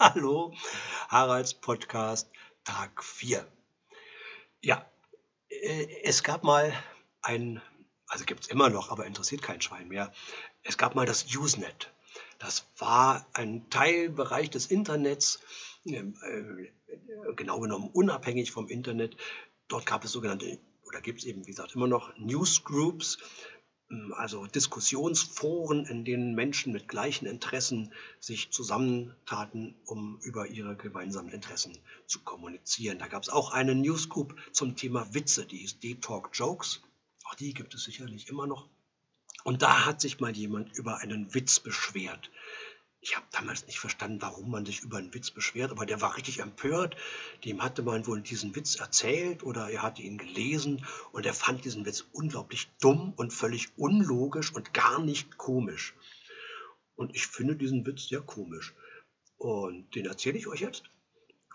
Hallo, Haralds Podcast, Tag 4. Ja, es gab mal also gibt es immer noch, aber interessiert kein Schwein mehr, es gab mal das Usenet. Das war ein Teilbereich des Internets, genau genommen unabhängig vom Internet. Dort gab es sogenannte, oder gibt es eben, wie gesagt, immer noch Newsgroups, also Diskussionsforen, in denen Menschen mit gleichen Interessen sich zusammentaten, um über ihre gemeinsamen Interessen zu kommunizieren. Da gab es auch eine Newsgroup zum Thema Witze, die hieß D-Talk Jokes. Auch die gibt es sicherlich immer noch. Und da hat sich mal jemand über einen Witz beschwert. Ich habe damals nicht verstanden, warum man sich über einen Witz beschwert, aber der war richtig empört. Dem hatte man wohl diesen Witz erzählt oder er hatte ihn gelesen und er fand diesen Witz unglaublich dumm und völlig unlogisch und gar nicht komisch. Und ich finde diesen Witz sehr komisch. Und den erzähle ich euch jetzt.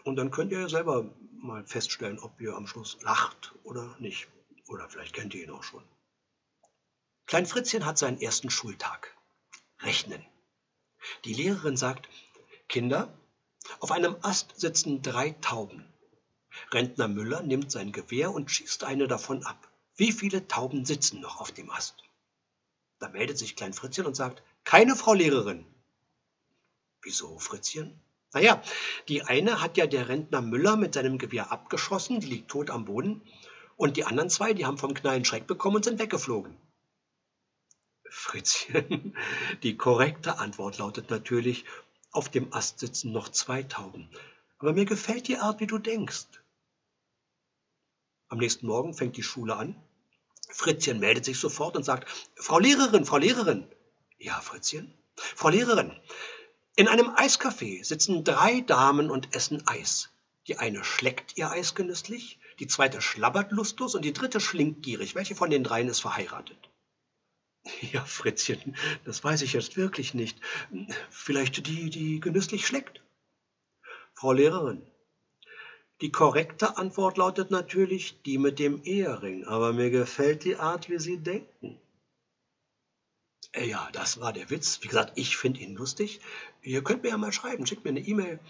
Und dann könnt ihr ja selber mal feststellen, ob ihr am Schluss lacht oder nicht. Oder vielleicht kennt ihr ihn auch schon. Klein Fritzchen hat seinen ersten Schultag. Rechnen. Die Lehrerin sagt, Kinder, auf einem Ast sitzen 3 Tauben. Rentner Müller nimmt sein Gewehr und schießt eine davon ab. Wie viele Tauben sitzen noch auf dem Ast? Da meldet sich Klein Fritzchen und sagt, keine, Frau Lehrerin. Wieso, Fritzchen? Naja, die eine hat ja der Rentner Müller mit seinem Gewehr abgeschossen, die liegt tot am Boden. Und die anderen 2, die haben vom Knallen Schreck bekommen und sind weggeflogen. Fritzchen, die korrekte Antwort lautet natürlich, auf dem Ast sitzen noch 2 Tauben. Aber mir gefällt die Art, wie du denkst. Am nächsten Morgen fängt die Schule an. Fritzchen meldet sich sofort und sagt, Frau Lehrerin, Frau Lehrerin. Ja, Fritzchen? Frau Lehrerin, in einem Eiscafé sitzen 3 Damen und essen Eis. Die eine schleckt ihr Eis genüsslich, die zweite schlabbert lustlos und die dritte schlingt gierig. Welche von den 3 ist verheiratet? Ja, Fritzchen, das weiß ich jetzt wirklich nicht. Vielleicht die, die genüsslich schlägt. Frau Lehrerin, die korrekte Antwort lautet natürlich die mit dem Ehering, aber mir gefällt die Art, wie Sie denken. Ja, das war der Witz. Wie gesagt, ich finde ihn lustig. Ihr könnt mir ja mal schreiben, schickt mir eine E-Mail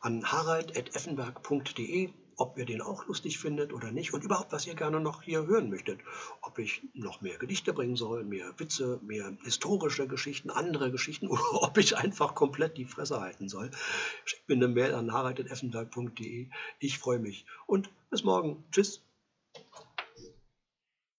an harald@effenberg.de, ob ihr den auch lustig findet oder nicht und überhaupt, was ihr gerne noch hier hören möchtet. Ob ich noch mehr Gedichte bringen soll, mehr Witze, mehr historische Geschichten, andere Geschichten oder ob ich einfach komplett die Fresse halten soll. Schickt mir eine Mail an harald@effenberg.de. Ich freue mich und bis morgen. Tschüss.